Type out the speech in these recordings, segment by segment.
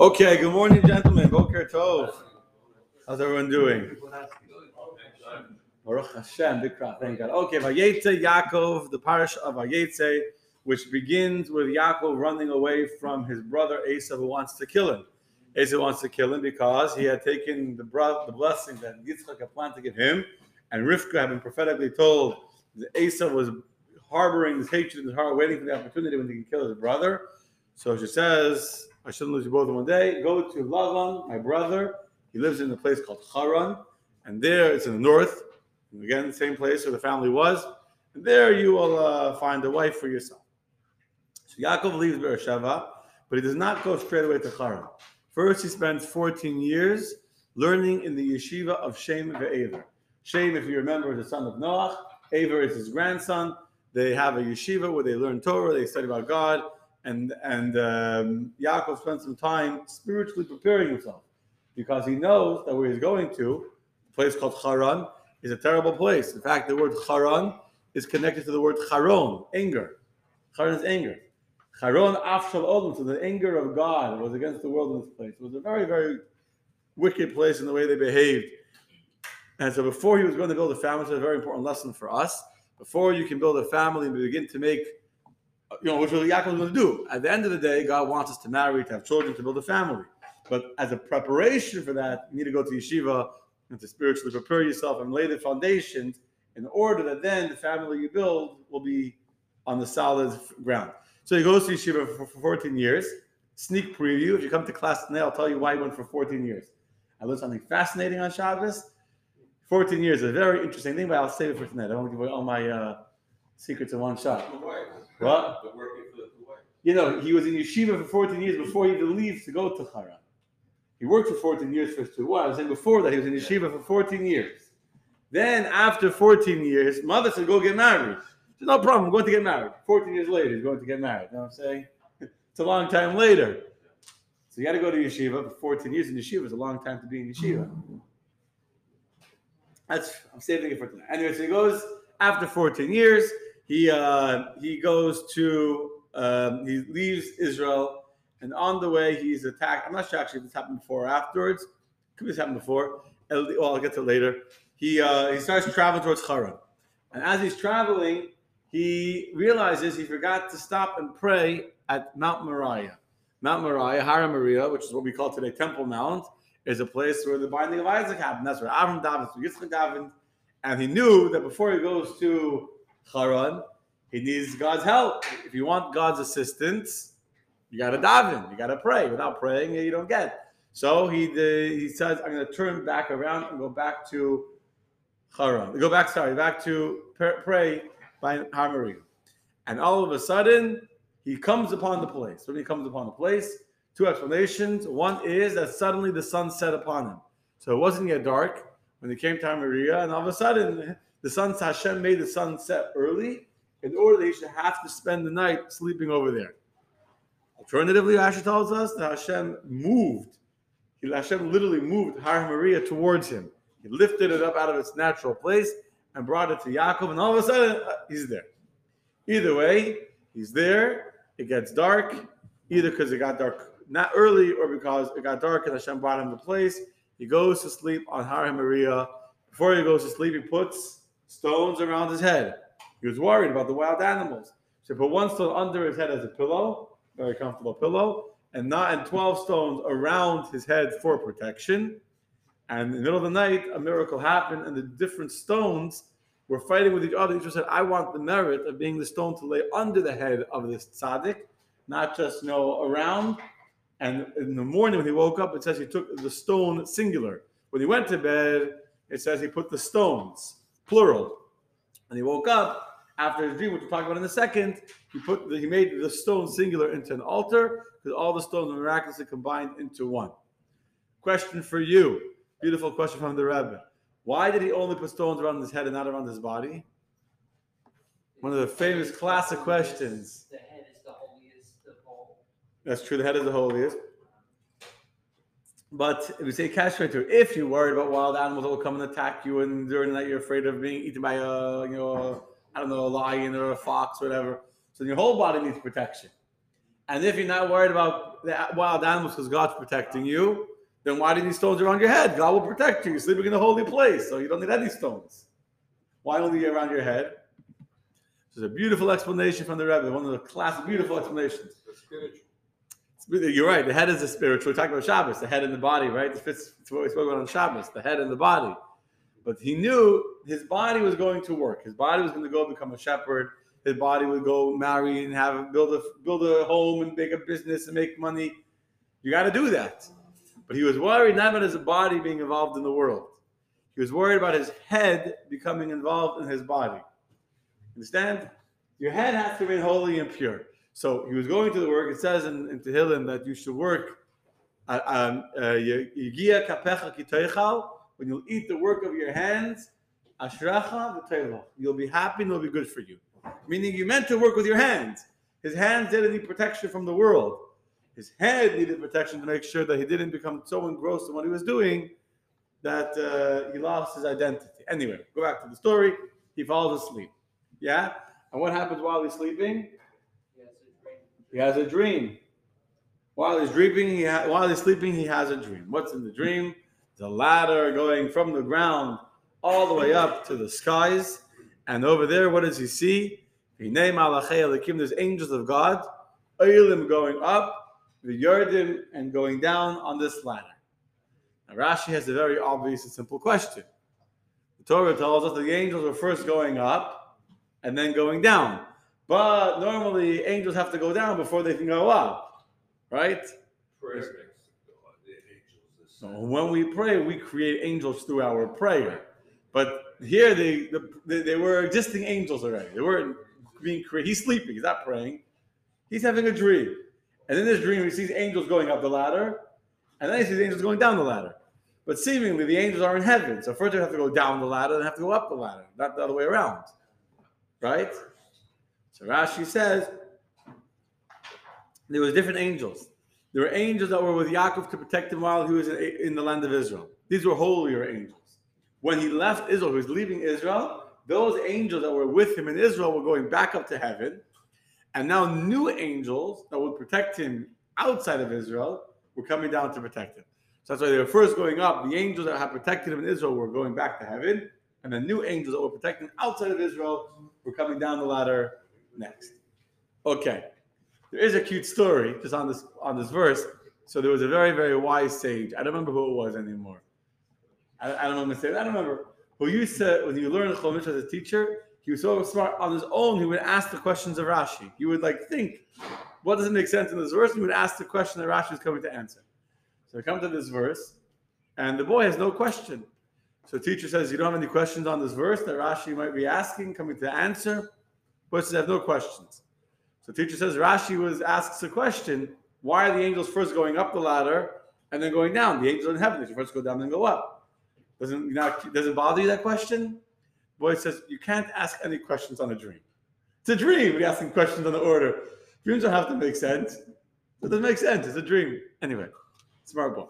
Okay, good morning, gentlemen. Boker Tov. How's everyone doing? Baruch Hashem, big crowd. Thank God. Okay, Vayetze Yaakov, the parish of Vayetze, which begins with Yaakov running away from his brother Esav, who wants to kill him. Esav wants to kill him because he had taken the blessing that Yitzhak had planned to give him, and Rivka had been prophetically told that Esav was harboring this hatred in his heart, waiting for the opportunity when he can kill his brother. So she says, I shouldn't lose you both in one day. Go to Lavan, my brother. He lives in a place called Haran. And there, it's in the north. And again, the same place where the family was. And there you will find a wife for yourself. So Yaakov leaves Be'er Sheva, but he does not go straight away to Haran. First, he spends 14 years learning in the yeshiva of Shem Ever. Shem, if you remember, is the son of Noach. Ever is his grandson. They have a yeshiva where they learn Torah. They study about God. And Yaakov spent some time spiritually preparing himself because he knows that where he's going to, a place called Haran, is a terrible place. In fact, the word Haran is connected to the word Charon, anger. Haran is anger. Charon afshal odom, so the anger of God was against the world in this place. It was a very, very wicked place in the way they behaved. And so before he was going to build a family, this is a very important lesson for us. Before you can build a family and begin to make which is what Yaakov is going to do. At the end of the day, God wants us to marry, to have children, to build a family. But as a preparation for that, you need to go to yeshiva and to spiritually prepare yourself and lay the foundations in order that then the family you build will be on the solid ground. So he goes to yeshiva for 14 years. Sneak preview. If you come to class today, I'll tell you why he went for 14 years. I learned something fascinating on Shabbos. 14 years is a very interesting thing, but I'll save it for tonight. I don't want to give away all my secrets in one shot. What? He was in yeshiva for 14 years before he even leaves to go to Haran. He worked for 14 years for his 2 wives. I was saying before that he was in yeshiva for 14 years. Then after 14 years, mother said, go get married. There's no problem. I'm going to get married. 14 years later, he's going to get married. You know what I'm saying? It's a long time later. So you got to go to yeshiva for 14 years. And yeshiva is a long time to be in yeshiva. I'm saving it for tonight. Anyway, so he goes after 14 years. He leaves Israel, and on the way he's attacked. I'm not sure actually if this happened before or afterwards. Could be this happened before. I'll get to it later. He starts traveling towards Haran, and as he's traveling, he realizes he forgot to stop and pray at Mount Moriah. Mount Moriah, Har HaMoriah, which is what we call today Temple Mount, is a place where the binding of Isaac happened. That's where Avraham davened, where Yitzchak davened, and he knew that before he goes to Haran, he needs God's help. If you want God's assistance, you got to daven, you got to pray. Without praying, you don't get. So he says, I'm going to turn back around and go back to Haran. Back to pray by Har HaMoriah. And all of a sudden, he comes upon the place. When he comes upon the place, 2 explanations. One is that suddenly the sun set upon him. So it wasn't yet dark when he came to Har HaMoriah, and all of a sudden, Hashem made the sun set early in order that he should have to spend the night sleeping over there. Alternatively, Rashi tells us that Hashem moved. Hashem literally moved Har HaMoriah towards him. He lifted it up out of its natural place and brought it to Yaakov, and all of a sudden, he's there. Either way, he's there. It gets dark, either because it got dark not early or because it got dark and Hashem brought him to place. He goes to sleep on Har HaMoriah. Before he goes to sleep, he puts stones around his head. He was worried about the wild animals. So he put 1 stone under his head as a pillow, very comfortable pillow, and 12 stones around his head for protection. And in the middle of the night, a miracle happened, and the different stones were fighting with each other. Each one said, I want the merit of being the stone to lay under the head of this tzaddik, not just around. And in the morning when he woke up, it says he took the stone singular. When he went to bed, it says he put the stones, plural. And he woke up after his dream, which we'll talk about in a second. He made the stone singular into an altar because all the stones were miraculously combined into one. Question for you. Beautiful question from the Rebbe. Why did he only put stones around his head and not around his body? One of the famous classic questions. The head is the holiest of all. That's true. The head is the holiest. But if you say if you're worried about wild animals that will come and attack you, and during the night you're afraid of being eaten by a lion or a fox, whatever. So your whole body needs protection. And if you're not worried about the wild animals because God's protecting you, then why do these stones around your head? God will protect you. You're sleeping in a holy place, so you don't need any stones. Why only around your head? This is a beautiful explanation from the Rebbe, one of the classic beautiful explanations. It's spiritual. You're right. The head is a spiritual. We're talking about Shabbos, the head and the body, right? It fits what we spoke about on Shabbos, the head and the body. But he knew his body was going to work. His body was going to go become a shepherd. His body would go marry and have build a home and make a business and make money. You got to do that. But he was worried not about his body being involved in the world. He was worried about his head becoming involved in his body. Understand? Your head has to remain holy and pure. So he was going to the work. It says in Tehillim that you should work. When you'll eat the work of your hands, you'll be happy and it'll be good for you. Meaning you meant to work with your hands. His hands didn't need protection from the world. His head needed protection to make sure that he didn't become so engrossed in what he was doing that he lost his identity. Anyway, go back to the story. He falls asleep. Yeah? And what happens while he's sleeping? He has a dream. While he's sleeping, he has a dream. What's in the dream? The ladder going from the ground all the way up to the skies. And over there, what does he see? There's angels of God. Eilim going up, the Yerdim, and going down on this ladder. Now, Rashi has a very obvious and simple question. The Torah tells us that the angels were first going up and then going down. But normally, angels have to go down before they can go up, right? Prayer. So when we pray, we create angels through our prayer. But here, they were existing angels already. They weren't being created. He's sleeping. He's not praying. He's having a dream. And in this dream, he sees angels going up the ladder. And then he sees angels going down the ladder. But seemingly, the angels are in heaven. So first, they have to go down the ladder, then have to go up the ladder. Not the other way around, right? So Rashi says there was different angels. There were angels that were with Yaakov to protect him while he was in the land of Israel. These were holier angels. When he left Israel, he was leaving Israel, those angels that were with him in Israel were going back up to heaven. And now new angels that would protect him outside of Israel were coming down to protect him. So that's why they were first going up. The angels that had protected him in Israel were going back to heaven. And the new angels that were protecting him outside of Israel were coming down the ladder next. Okay, there is a cute story just on this verse. So there was a very, very wise sage. I don't remember who it was anymore. I don't remember who used to, when you learned Chumash as a teacher, he was so smart on his own. He would ask the questions of Rashi. He would think, what doesn't make sense in this verse? He would ask the question that Rashi is coming to answer. So I come to this verse, and the boy has no question. So the teacher says, you don't have any questions on this verse that Rashi might be asking, coming to answer? Boy says, I have no questions. So the teacher says, Rashi asks a question, why are the angels first going up the ladder and then going down? The angels in heaven, they should first go down and go up. Doesn't bother you, that question? Boy says, you can't ask any questions on a dream. It's a dream, we're asking questions on the order. Dreams don't have to make sense. It doesn't make sense, it's a dream. Anyway, smart boy.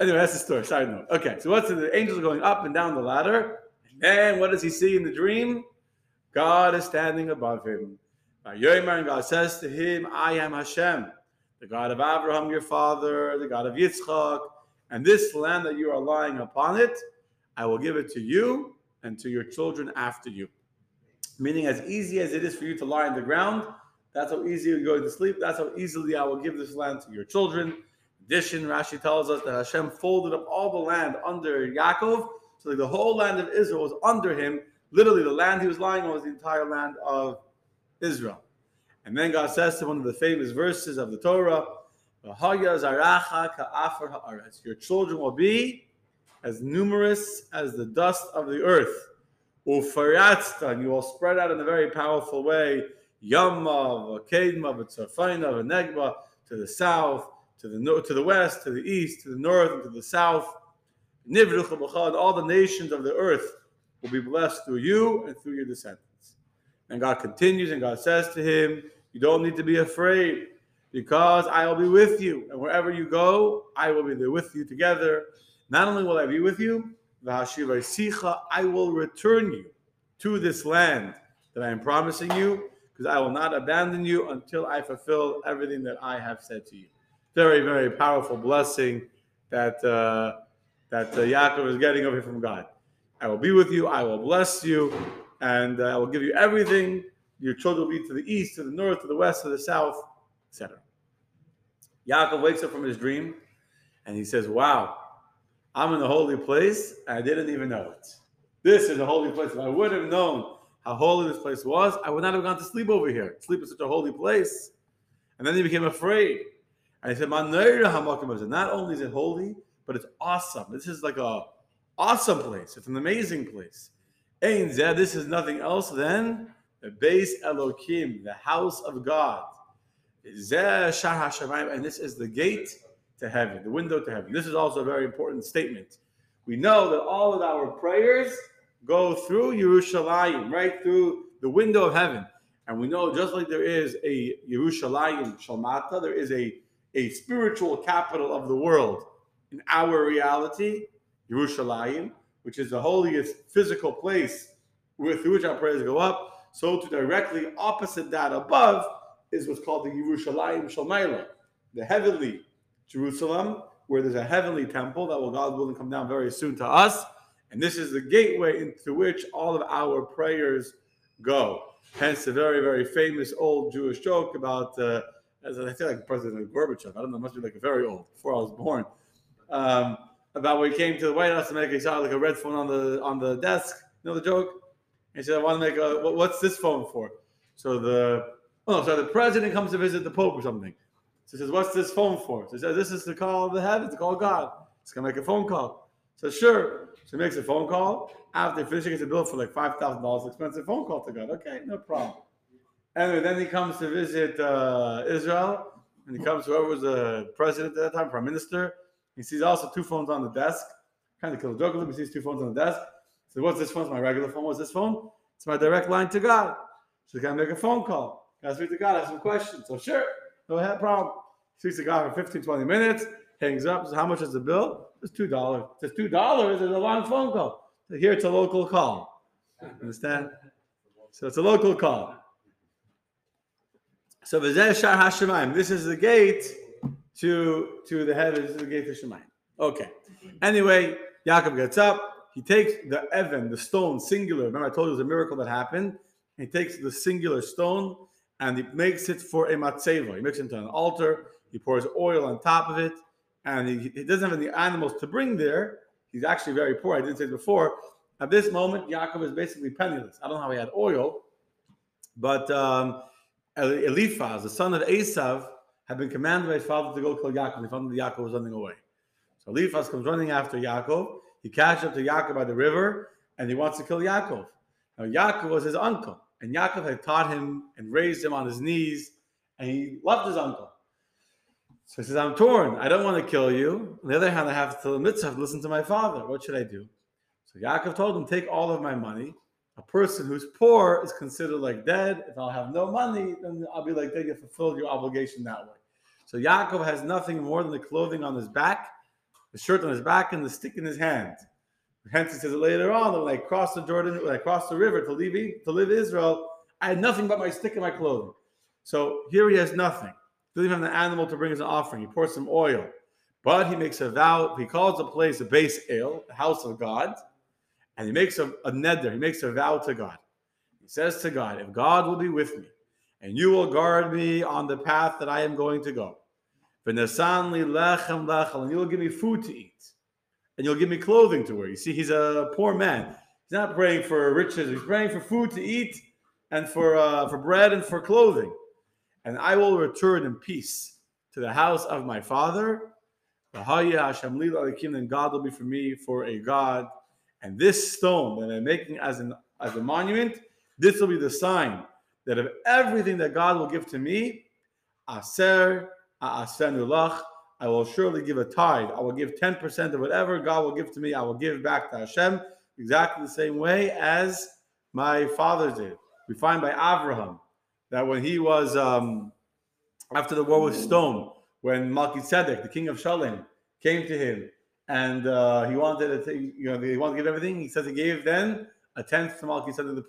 Anyway, that's the story, side note. Okay, so what's the angels are going up and down the ladder, and what does he see in the dream? God is standing above him. And God says to him, I am Hashem, the God of Avraham, your father, the God of Yitzhak, and this land that you are lying upon it, I will give it to you and to your children after you. Meaning, as easy as it is for you to lie on the ground, that's how easy you're going to sleep, that's how easily I will give this land to your children. In addition, Rashi tells us that Hashem folded up all the land under Yaakov, so that the whole land of Israel was under him. Literally, the land he was lying on was the entire land of Israel. And then God says to one of the famous verses of the Torah, your children will be as numerous as the dust of the earth. And you will spread out in a very powerful way, Yamav, Kedmav, Tzarfainav, Negba, to the south, to the west, to the east, to the north, and to the south. All the nations of the earth will be blessed through you and through your descendants. And God continues, and God says to him, you don't need to be afraid, because I will be with you. And wherever you go, I will be there with you together. Not only will I be with you, I will return you to this land that I am promising you, because I will not abandon you until I fulfill everything that I have said to you. very, very powerful blessing that that Yaakov is getting over here from God. I will be with you. I will bless you, and I will give you everything. Your children will be to the east, to the north, to the west, to the south, etc. Yaakov wakes up from his dream, and he says, "Wow, I'm in a holy place, and I didn't even know it. This is a holy place. If I would have known how holy this place was, I would not have gone to sleep over here. Sleep is such a holy place." And then he became afraid. And he said, not only is it holy, but it's awesome. This is like a awesome place. It's an amazing place. Ein zeh, this is nothing else than the Beis Elokim, the house of God. Zeh shar hashamayim, and this is the gate to heaven, the window to heaven. This is also a very important statement. We know that all of our prayers go through Yerushalayim, right through the window of heaven. And we know just like there is a Yerushalayim shel matah, there is a spiritual capital of the world. In our reality, Yerushalayim, which is the holiest physical place through which our prayers go up, so to directly opposite that above is what's called the Yerushalayim Shemayla, the heavenly Jerusalem, where there's a heavenly temple that will, God willing, come down very soon to us. And this is the gateway into which all of our prayers go. Hence the very, very famous old Jewish joke about, as I feel like President Gorbachev, I don't know, must be like very old, before I was born, about when he came to the White House to make, he saw like a red phone on the desk. You know the joke? And he said, "I want to make what's this phone for?" So the president comes to visit the Pope or something. So he says, "What's this phone for?" So he says, "This is to call the heavens, to call God. It's going to make a phone call." So sure. So he makes a phone call. After finishing, it's a bill for like $5,000 expensive phone call to God. Okay, no problem. Anyway, then he comes to visit Israel. And he comes, whoever was the president at that time, prime minister. He sees also two phones on the desk. Kind of killed a joke with him. He sees two phones on the desk. He says, "What's this phone? It's my regular phone. What's this phone? It's my direct line to God. So he's got to make a phone call. Got to speak to God. I have some questions." So sure. No problem. Speaks to God for 15, 20 minutes, hangs up. Says, "How much is the bill?" It's $2. Says, $2 is a long phone call. Says, "Here, it's a local call." Understand? So it's a local call. So V'zeh Shar HaShemayim. This is the gate to the heavens. This is the gate to Shemayim. Okay. Anyway, Yaakov gets up. He takes the Evan, the stone, singular. Remember, I told you it was a miracle that happened. He takes the singular stone, and he makes it for a matzeva. He makes it into an altar. He pours oil on top of it. And he doesn't have any animals to bring there. He's actually very poor. I didn't say it before. At this moment, Yaakov is basically penniless. I don't know how he had oil. But Eliphaz, the son of Esav, had been commanded by his father to go kill Yaakov. He found that Yaakov was running away. So Eliphaz comes running after Yaakov. He catches up to Yaakov by the river. And he wants to kill Yaakov. Now, Yaakov was his uncle. And Yaakov had taught him and raised him on his knees, and he loved his uncle. So he says, "I'm torn. I don't want to kill you. On the other hand, I have to listen to my father. What should I do?" So Yaakov told him, "Take all of my money. A person who's poor is considered like dead. If I'll have no money, then I'll be like dead. You fulfilled your obligation that way." So Yaakov has nothing more than the clothing on his back, the shirt on his back, and the stick in his hand. Hence, he says later on that when I crossed the Jordan, when I crossed the river to leave Israel, I had nothing but my stick and my clothing. So here he has nothing. He doesn't even have an animal to bring as an offering. He pours some oil. But he makes a vow. He calls the place the Beit El, the house of God. And he makes a neder. He makes a vow to God. He says to God, "If God will be with me, and you will guard me on the path that I am going to go, and you will give me food to eat, and you'll give me clothing to wear." You see, he's a poor man. He's not praying for riches. He's praying for food to eat and for bread and for clothing. "And I will return in peace to the house of my father. And God will be for me for a God. And this stone that I'm making as a monument, this will be the sign that of everything that God will give to me, I will surely give a tithe. I will give 10% of whatever God will give to me. I will give back to Hashem exactly the same way as my father did." We find by Avraham that when he was, after the war with Stone, when Malchizedek, the king of Shalem, came to him and he wanted to, he wanted to give everything. He says he gave then a tenth to Malchizedek, the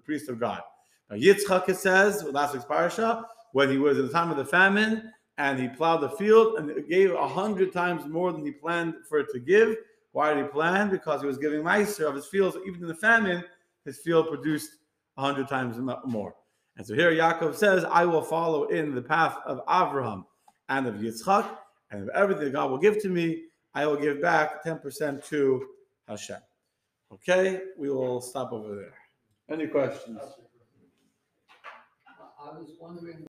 priest of God. Now Yitzhak, it says, last week's parasha, when he was in the time of the famine, and he plowed the field and gave 100 times more than he planned for it to give. Why did he plan? Because he was giving ma'aser of his fields. Even in the famine, his field produced 100 times more. And so here Yaakov says, I will follow in the path of Avraham and of Yitzhak, and of everything God will give to me, I will give back 10% to Hashem. Okay, we will stop over there. Any questions? I was wondering.